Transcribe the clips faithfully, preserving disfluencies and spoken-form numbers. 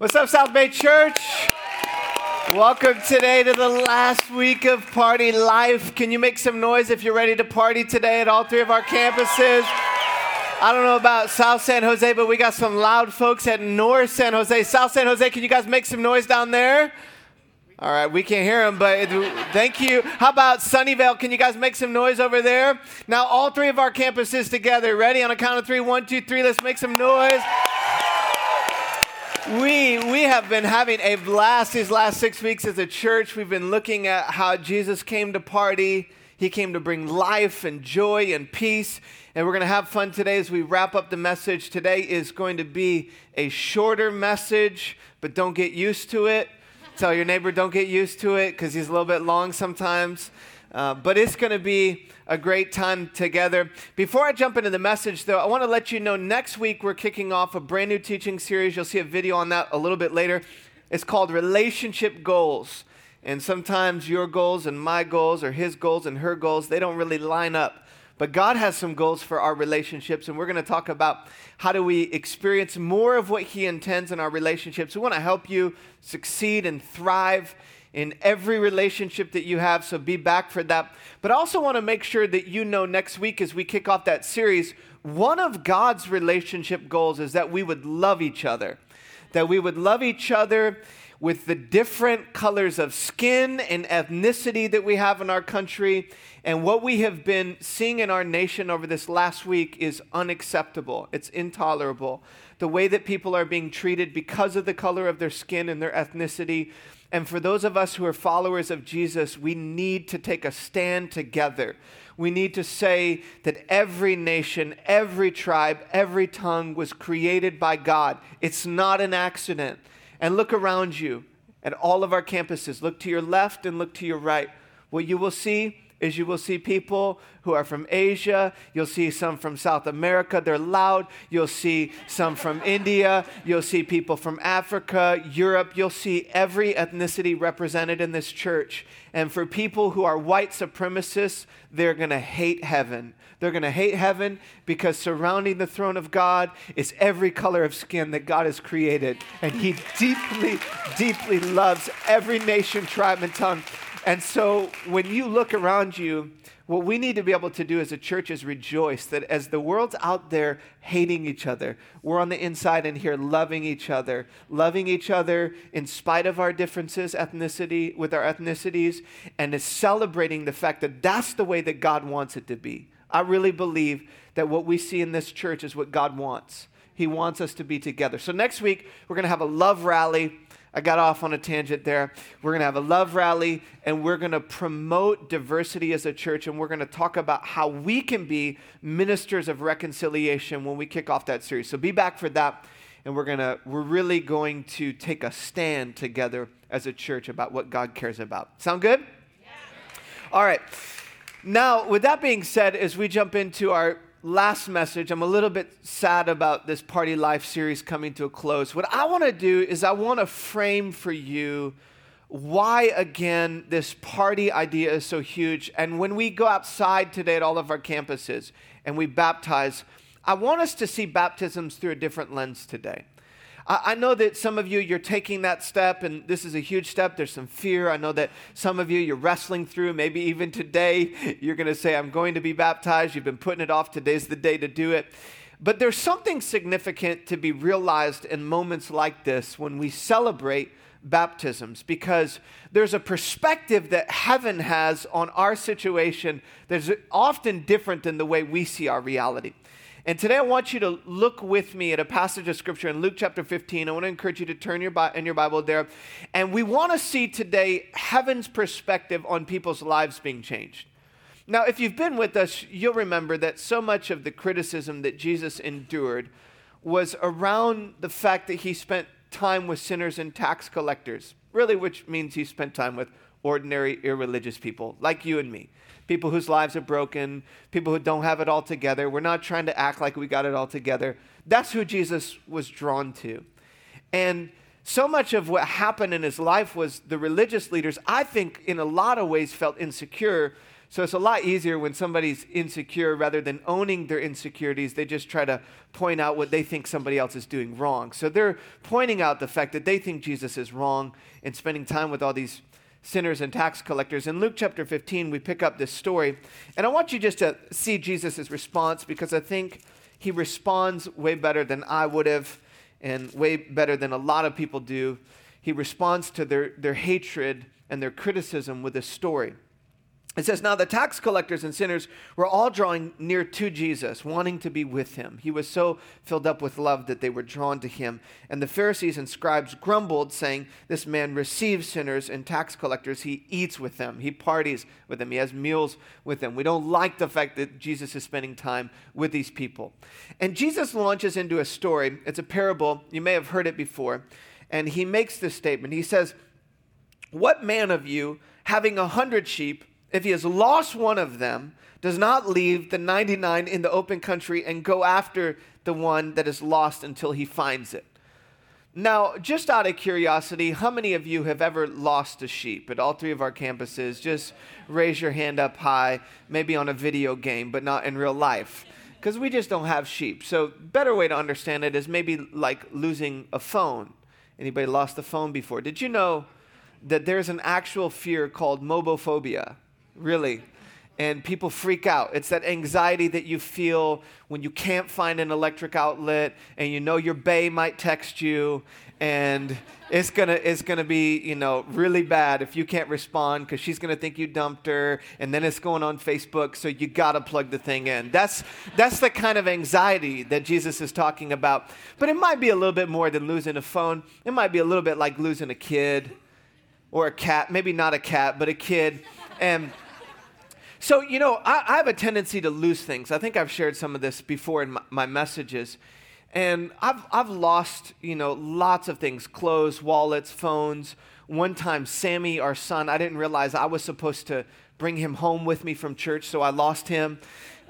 What's up, South Bay Church? Welcome today to the last week of party life. Can you make some noise if you're ready to party today at all three of our campuses? I don't know about South San Jose, but we got some loud folks at North San Jose. South San Jose, can you guys make some noise down there? All right, we can't hear them, but thank you. How about Sunnyvale? Can you guys make some noise over there? Now, all three of our campuses together. Ready? On a count of three. One, two, three. Let's make some noise. We we have been having a blast these last six weeks as a church. We've been looking at how Jesus came to party. He came to bring life and joy and peace. And we're going to have fun today as we wrap up the message. Today is going to be a shorter message, but don't get used to it. Tell your neighbor, don't get used to it, because he's a little bit long sometimes. Uh, but it's going to be a great time together. Before I jump into the message, though, I want to let you know next week we're kicking off a brand new teaching series. You'll see a video on that a little bit later. It's called Relationship Goals. And sometimes your goals and my goals or his goals and her goals, they don't really line up. But God has some goals for our relationships, and we're going to talk about how do we experience more of what he intends in our relationships. We want to help you succeed and thrive in every relationship that you have, so be back for that. But I also want to make sure that you know next week as we kick off that series, one of God's relationship goals is that we would love each other, that we would love each other with the different colors of skin and ethnicity that we have in our country. And what we have been seeing in our nation over this last week is unacceptable. It's intolerable. The way that people are being treated because of the color of their skin and their ethnicity. And for those of us who are followers of Jesus, we need to take a stand together. We need to say that every nation, every tribe, every tongue was created by God. It's not an accident. And look around you at all of our campuses. Look to your left and look to your right. What you will see is you will see people who are from Asia. You'll see some from South America. They're loud. You'll see some from India. You'll see people from Africa, Europe. You'll see every ethnicity represented in this church. And for people who are white supremacists, they're going to hate heaven. They're going to hate heaven because surrounding the throne of God is every color of skin that God has created. And he deeply, deeply loves every nation, tribe, and tongue. And so when you look around you, what we need to be able to do as a church is rejoice that as the world's out there hating each other, we're on the inside in here loving each other, loving each other in spite of our differences, ethnicity, with our ethnicities, and is celebrating the fact that that's the way that God wants it to be. I really believe that what we see in this church is what God wants. He wants us to be together. So next week, we're going to have a love rally. I got off on a tangent there. We're going to have a love rally, and we're going to promote diversity as a church, and we're going to talk about how we can be ministers of reconciliation when we kick off that series. So be back for that, and we're going to we're really going to take a stand together as a church about what God cares about. Sound good? Yeah. All right. Now, with that being said, as we jump into our last message, I'm a little bit sad about this Party Life series coming to a close. What I want to do is I want to frame for you why, again, this party idea is so huge. And when we go outside today at all of our campuses and we baptize, I want us to see baptisms through a different lens today. I know that some of you, you're taking that step, and this is a huge step. There's some fear. I know that some of you, you're wrestling through. Maybe even today, you're going to say, I'm going to be baptized. You've been putting it off. Today's the day to do it. But there's something significant to be realized in moments like this when we celebrate baptisms, because there's a perspective that heaven has on our situation that's often different than the way we see our reality. And today I want you to look with me at a passage of Scripture in Luke chapter fifteen. I want to encourage you to turn your Bi- in your Bible there. And we want to see today heaven's perspective on people's lives being changed. Now, if you've been with us, you'll remember that so much of the criticism that Jesus endured was around the fact that he spent time with sinners and tax collectors, really, which means he spent time with ordinary, irreligious people like you and me. People whose lives are broken, people who don't have it all together. We're not trying to act like we got it all together. That's who Jesus was drawn to. And so much of what happened in his life was the religious leaders, I think, in a lot of ways felt insecure. So it's a lot easier when somebody's insecure, rather than owning their insecurities, they just try to point out what they think somebody else is doing wrong. So they're pointing out the fact that they think Jesus is wrong and spending time with all these sinners and tax collectors. In Luke chapter fifteen, we pick up this story. And I want you just to see Jesus' response, because I think he responds way better than I would have and way better than a lot of people do. He responds to their, their hatred and their criticism with this story. It says, "Now the tax collectors and sinners were all drawing near to Jesus, wanting to be with him. He was so filled up with love that they were drawn to him. And the Pharisees and scribes grumbled, saying, 'This man receives sinners and tax collectors. He eats with them. He parties with them. He has meals with them.'" We don't like the fact that Jesus is spending time with these people. And Jesus launches into a story. It's a parable. You may have heard it before. And he makes this statement. He says, "What man of you, having a hundred sheep, if he has lost one of them, does not leave the ninety-nine in the open country and go after the one that is lost until he finds it?" Now, just out of curiosity, how many of you have ever lost a sheep at all three of our campuses? Just raise your hand up high, maybe on a video game, but not in real life, because we just don't have sheep. So better way to understand it is maybe like losing a phone. Anybody lost a phone before? Did you know that there's an actual fear called mobophobia? Really. And people freak out. It's that anxiety that you feel when you can't find an electric outlet and you know your bae might text you and it's going to it's gonna be, you know, really bad if you can't respond because she's going to think you dumped her, and then it's going on Facebook, so you got to plug the thing in. That's, that's the kind of anxiety that Jesus is talking about. But it might be a little bit more than losing a phone. It might be a little bit like losing a kid or a cat. Maybe not a cat, but a kid. And so, you know, I, I have a tendency to lose things. I think I've shared some of this before in my, my messages. And I've I've lost, you know, lots of things: clothes, wallets, phones. One time, Sammy, our son, I didn't realize I was supposed to bring him home with me from church, so I lost him.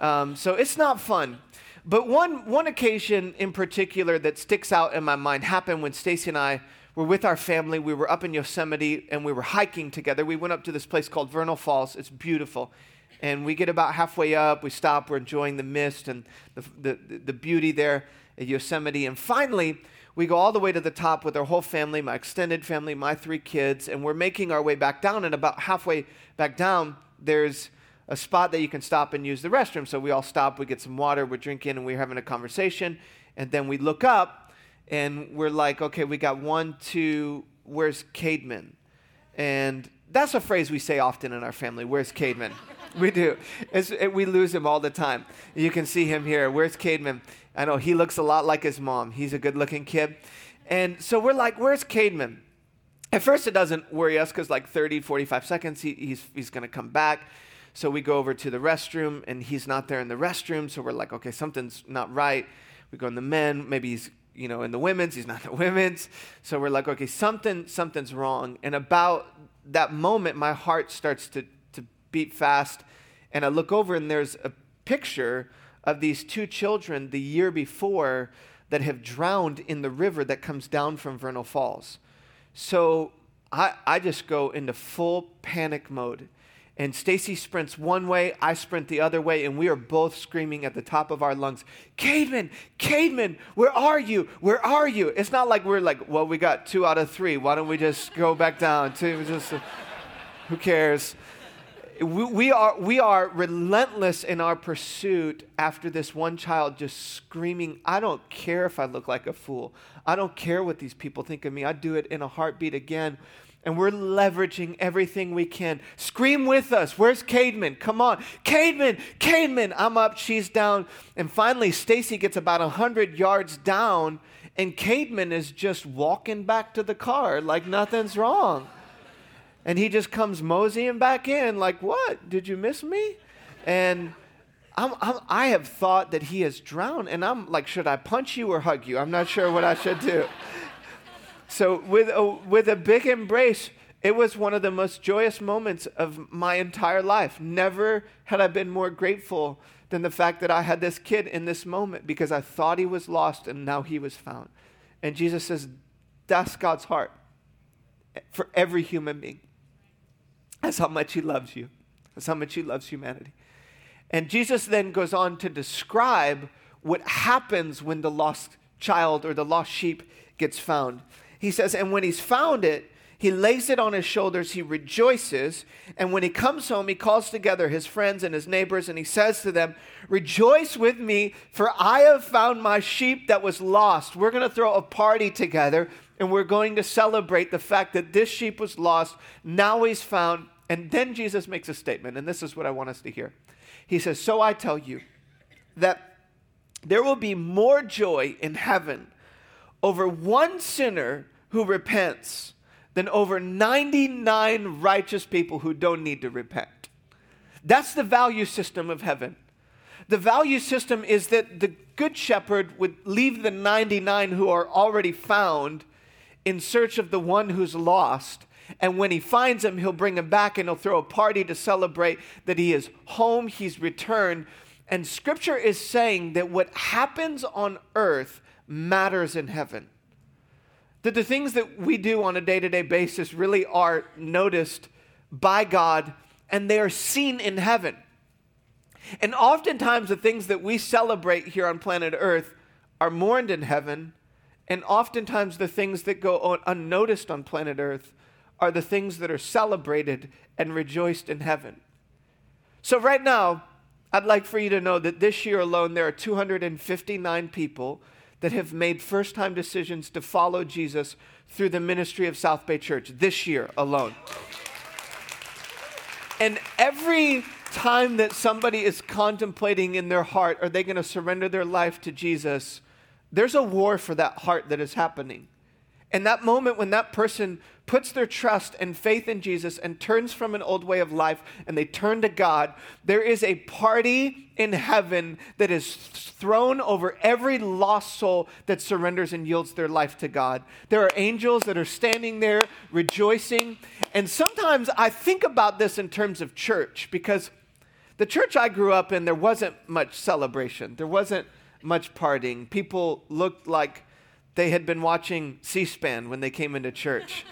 Um, so it's not fun. But one one occasion in particular that sticks out in my mind happened when Stacy and I We're with our family. We were up in Yosemite, and we were hiking together. We went up to this place called Vernal Falls. It's beautiful. And we get about halfway up. We stop. We're enjoying the mist and the, the, the beauty there at Yosemite. And finally, we go all the way to the top with our whole family, my extended family, my three kids, and we're making our way back down. And about halfway back down, there's a spot that you can stop and use the restroom. So we all stop. We get some water. We're drinking, and we're having a conversation. And then we look up. And we're like, okay, we got one, two, where's Cadman? And that's a phrase we say often in our family, where's Cadman? We do. It's, it, we lose him all the time. You can see him here, where's Cadman? I know he looks a lot like his mom. He's a good-looking kid. And so we're like, where's Cadman? At first it doesn't worry us because like thirty, forty-five seconds, he, he's, he's going to come back. So we go over to the restroom, and he's not there in the restroom. So we're like, okay, something's not right. We go in the men, maybe he's you know, in the women's, he's not in the women's. So we're like, okay, something, something's wrong. And about that moment, my heart starts to, to beat fast. And I look over, and there's a picture of these two children the year before that have drowned in the river that comes down from Vernal Falls. So I, I just go into full panic mode. And Stacy sprints one way, I sprint the other way, and we are both screaming at the top of our lungs, "Cadman, Cadman, where are you? Where are you?" It's not like we're like, well, we got two out of three. Why don't we just go back down? Two, just, who cares? We, we are we are relentless in our pursuit after this one child just screaming, I don't care if I look like a fool. I don't care what these people think of me. I do it in a heartbeat again. And we're leveraging everything we can. Scream with us. Where's Cadman? Come on. Cadman, Cadman. I'm up, she's down. And finally, Stacy gets about one hundred yards down, and Cadman is just walking back to the car like nothing's wrong. And he just comes moseying back in like, what? Did you miss me? And I'm, I'm, I have thought that he has drowned. And I'm like, should I punch you or hug you? I'm not sure what I should do. So with a, with a big embrace, it was one of the most joyous moments of my entire life. Never had I been more grateful than the fact that I had this kid in this moment, because I thought he was lost and now he was found. And Jesus says, that's God's heart for every human being. That's how much he loves you. That's how much he loves humanity. And Jesus then goes on to describe what happens when the lost child or the lost sheep gets found. He says, and when he's found it, he lays it on his shoulders, he rejoices, and when he comes home, he calls together his friends and his neighbors, and he says to them, rejoice with me, for I have found my sheep that was lost. We're going to throw a party together, and we're going to celebrate the fact that this sheep was lost, now he's found. And then Jesus makes a statement, and this is what I want us to hear. He says, so I tell you that there will be more joy in heaven over one sinner who repents than over ninety-nine righteous people who don't need to repent. That's the value system of heaven. The value system is that the good shepherd would leave the ninety-nine who are already found in search of the one who's lost. And when he finds him, he'll bring him back and he'll throw a party to celebrate that he is home, he's returned. And Scripture is saying that what happens on earth matters in heaven. That the things that we do on a day-to-day basis really are noticed by God, and they are seen in heaven. And oftentimes the things that we celebrate here on planet Earth are mourned in heaven, and oftentimes the things that go unnoticed on planet Earth are the things that are celebrated and rejoiced in heaven. So right now, I'd like for you to know that this year alone there are two hundred fifty-nine people that have made first-time decisions to follow Jesus through the ministry of South Bay Church this year alone. And every time that somebody is contemplating in their heart, are they going to surrender their life to Jesus, there's a war for that heart that is happening. And that moment when that person puts their trust and faith in Jesus and turns from an old way of life and they turn to God, there is a party in heaven that is thrown over every lost soul that surrenders and yields their life to God. There are angels that are standing there rejoicing. And sometimes I think about this in terms of church, because the church I grew up in, there wasn't much celebration. There wasn't much partying. People looked like they had been watching C-SPAN when they came into church.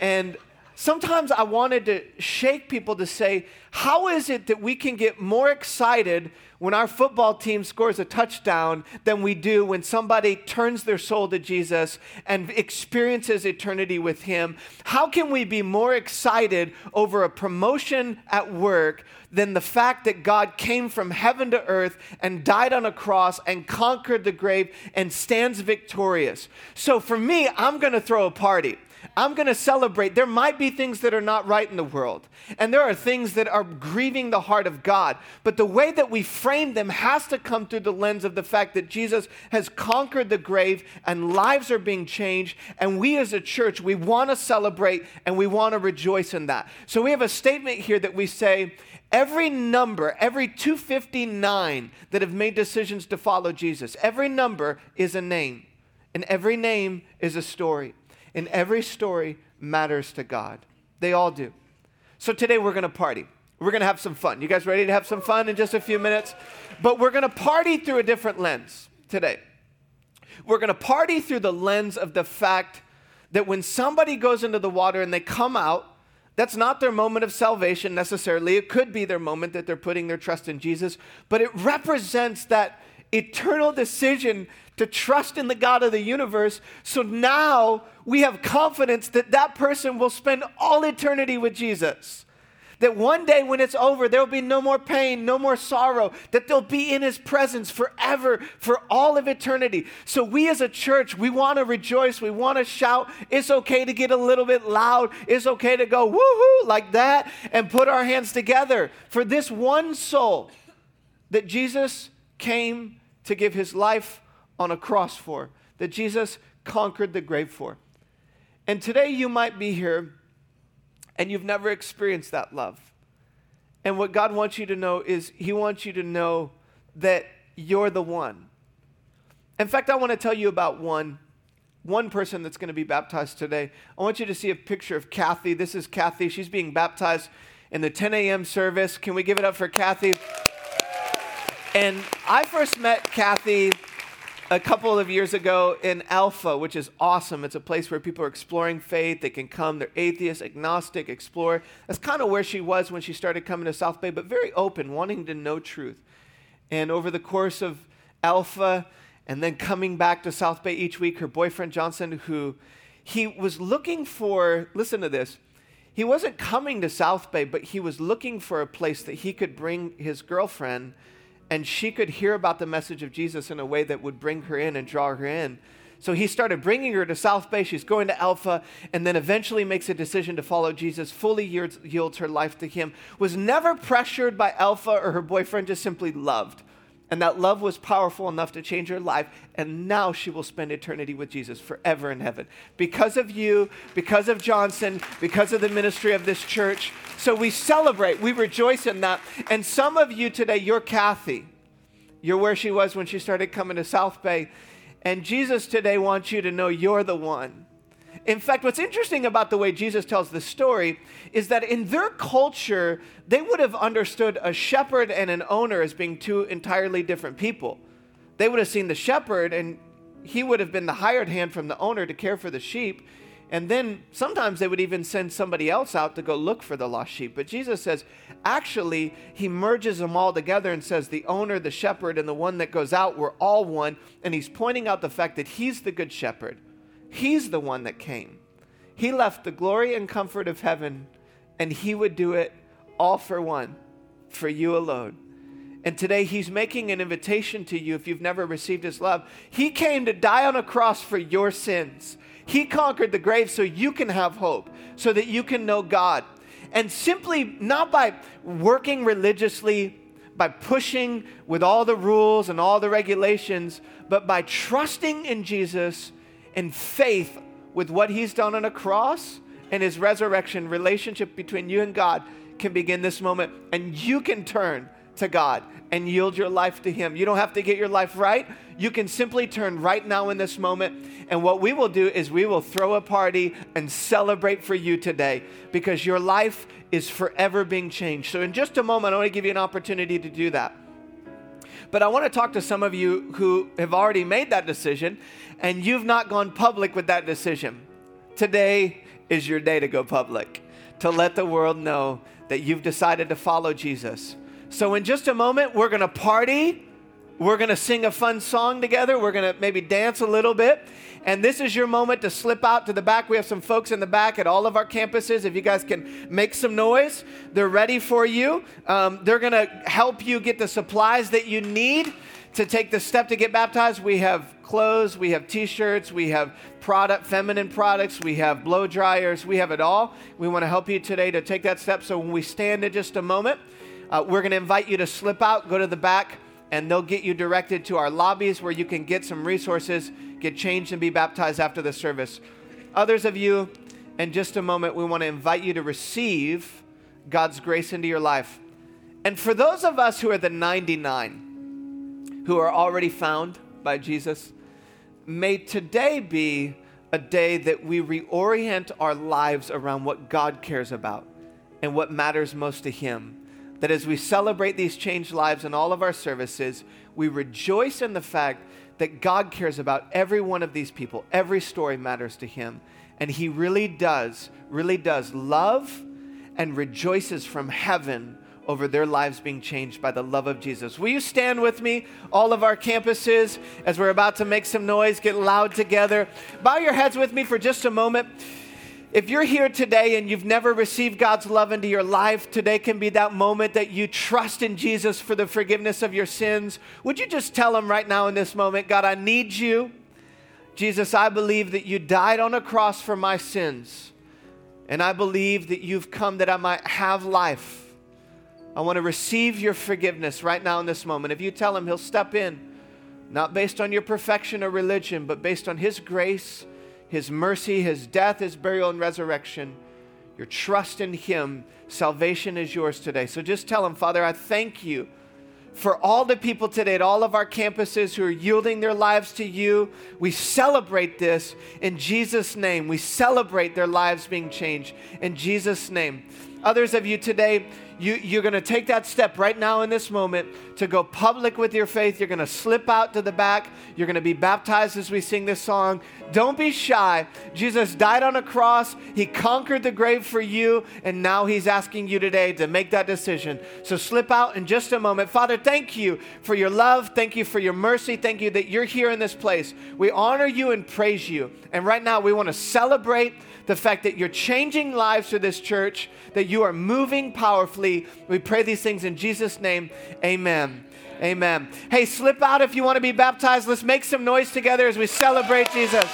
And sometimes I wanted to shake people to say, how is it that we can get more excited when our football team scores a touchdown than we do when somebody turns their soul to Jesus and experiences eternity with him? How can we be more excited over a promotion at work than the fact that God came from heaven to earth and died on a cross and conquered the grave and stands victorious? So for me, I'm going to throw a party. I'm going to celebrate. There might be things that are not right in the world, and there are things that are grieving the heart of God, but the way that we frame them has to come through the lens of the fact that Jesus has conquered the grave and lives are being changed, and we as a church, we want to celebrate and we want to rejoice in that. So we have a statement here that we say, every number, every two hundred fifty-nine that have made decisions to follow Jesus, every number is a name, and every name is a story. And every story matters to God. They all do. So today we're going to party. We're going to have some fun. You guys ready to have some fun in just a few minutes? But we're going to party through a different lens today. We're going to party through the lens of the fact that when somebody goes into the water and they come out, that's not their moment of salvation necessarily. It could be their moment that they're putting their trust in Jesus, but it represents that eternal decision to trust in the God of the universe. So now we have confidence that that person will spend all eternity with Jesus. That one day when it's over, there will be no more pain, no more sorrow, that they'll be in his presence forever, for all of eternity. So we as a church, we want to rejoice. We want to shout. It's okay to get a little bit loud. It's okay to go woohoo like that and put our hands together for this one soul that Jesus came to give his life on a cross for, that Jesus conquered the grave for. And today you might be here and you've never experienced that love. And what God wants you to know is he wants you to know that you're the one. In fact, I want to tell you about one, one person that's going to be baptized today. I want you to see a picture of Kathy. This is Kathy. She's being baptized in the ten a.m. service. Can we give it up for Kathy? And I first met Kathy a couple of years ago in Alpha, which is awesome. It's a place where people are exploring faith. They can come. They're atheists, agnostic, explorer. That's kind of where she was when she started coming to South Bay, but very open, wanting to know truth. And over the course of Alpha and then coming back to South Bay each week, her boyfriend, Johnson, who he was looking for, listen to this, he wasn't coming to South Bay, but he was looking for a place that he could bring his girlfriend and she could hear about the message of Jesus in a way that would bring her in and draw her in. So he started bringing her to South Bay. She's going to Alpha and then eventually makes a decision to follow Jesus, fully yields her life to him, was never pressured by Alpha or her boyfriend, just simply loved. And that love was powerful enough to change her life. And now she will spend eternity with Jesus forever in heaven. Because of you, because of Johnson, because of the ministry of this church. So we celebrate, we rejoice in that. And some of you today, you're Kathy. You're where she was when she started coming to South Bay. And Jesus today wants you to know you're the one. In fact, what's interesting about the way Jesus tells the story is that in their culture, they would have understood a shepherd and an owner as being two entirely different people. They would have seen the shepherd, and he would have been the hired hand from the owner to care for the sheep. And then sometimes they would even send somebody else out to go look for the lost sheep. But Jesus says, actually, he merges them all together and says the owner, the shepherd, and the one that goes out were all one. And he's pointing out the fact that he's the good shepherd. He's the one that came. He left the glory and comfort of heaven, and he would do it all for one, for you alone. And today he's making an invitation to you if you've never received his love. He came to die on a cross for your sins. He conquered the grave so you can have hope, so that you can know God. And simply not by working religiously, by pushing with all the rules and all the regulations, but by trusting in Jesus and faith with what he's done on a cross and his resurrection. Relationship between you and God can begin this moment, and you can turn to God and yield your life to him. You don't have to get your life right. You can simply turn right now in this moment. And what we will do is we will throw a party and celebrate for you today, because your life is forever being changed. So in just a moment, I want to give you an opportunity to do that. But I want to talk to some of you who have already made that decision and you've not gone public with that decision. Today is your day to go public, to let the world know that you've decided to follow Jesus. So in just a moment, we're going to party. We're going to sing a fun song together. We're going to maybe dance a little bit. And this is your moment to slip out to the back. We have some folks in the back at all of our campuses. If you guys can make some noise, they're ready for you. Um, they're going to help you get the supplies that you need to take the step to get baptized. We have clothes, we have t-shirts, we have product, feminine products, we have blow dryers, we have it all. We want to help you today to take that step. So when we stand in just a moment, uh, we're going to invite you to slip out, go to the back, and they'll get you directed to our lobbies where you can get some resources, get changed, and be baptized after the service. Others of you, in just a moment, we want to invite you to receive God's grace into your life. And for those of us who are the ninety-nine, who are already found by Jesus, may today be a day that we reorient our lives around what God cares about and what matters most to him. That as we celebrate these changed lives in all of our services, we rejoice in the fact that God cares about every one of these people. Every story matters to him. And he really does, really does love and rejoices from heaven over their lives being changed by the love of Jesus. Will you stand with me, all of our campuses, as we're about to make some noise, get loud together. Bow your heads with me for just a moment. If you're here today and you've never received God's love into your life, today can be that moment that you trust in Jesus for the forgiveness of your sins. Would you just tell him right now in this moment, God, I need you. Jesus, I believe that you died on a cross for my sins. And I believe that you've come that I might have life. I want to receive your forgiveness right now in this moment. If you tell him, he'll step in, not based on your perfection or religion, but based on his grace, his mercy, his death, his burial and resurrection. Your trust in him, salvation is yours today. So just tell him, Father, I thank you for all the people today at all of our campuses who are yielding their lives to you. We celebrate this in Jesus' name. We celebrate their lives being changed in Jesus' name. Others of you today, you, you're going to take that step right now in this moment to go public with your faith. You're going to slip out to the back. You're going to be baptized as we sing this song. Don't be shy. Jesus died on a cross. He conquered the grave for you. And now he's asking you today to make that decision. So slip out in just a moment. Father, thank you for your love. Thank you for your mercy. Thank you that you're here in this place. We honor you and praise you. And right now we want to celebrate the fact that you're changing lives through this church, that you are moving powerfully. We pray these things in Jesus' name. Amen. Amen. Amen. Hey, slip out if you want to be baptized. Let's make some noise together as we celebrate Jesus.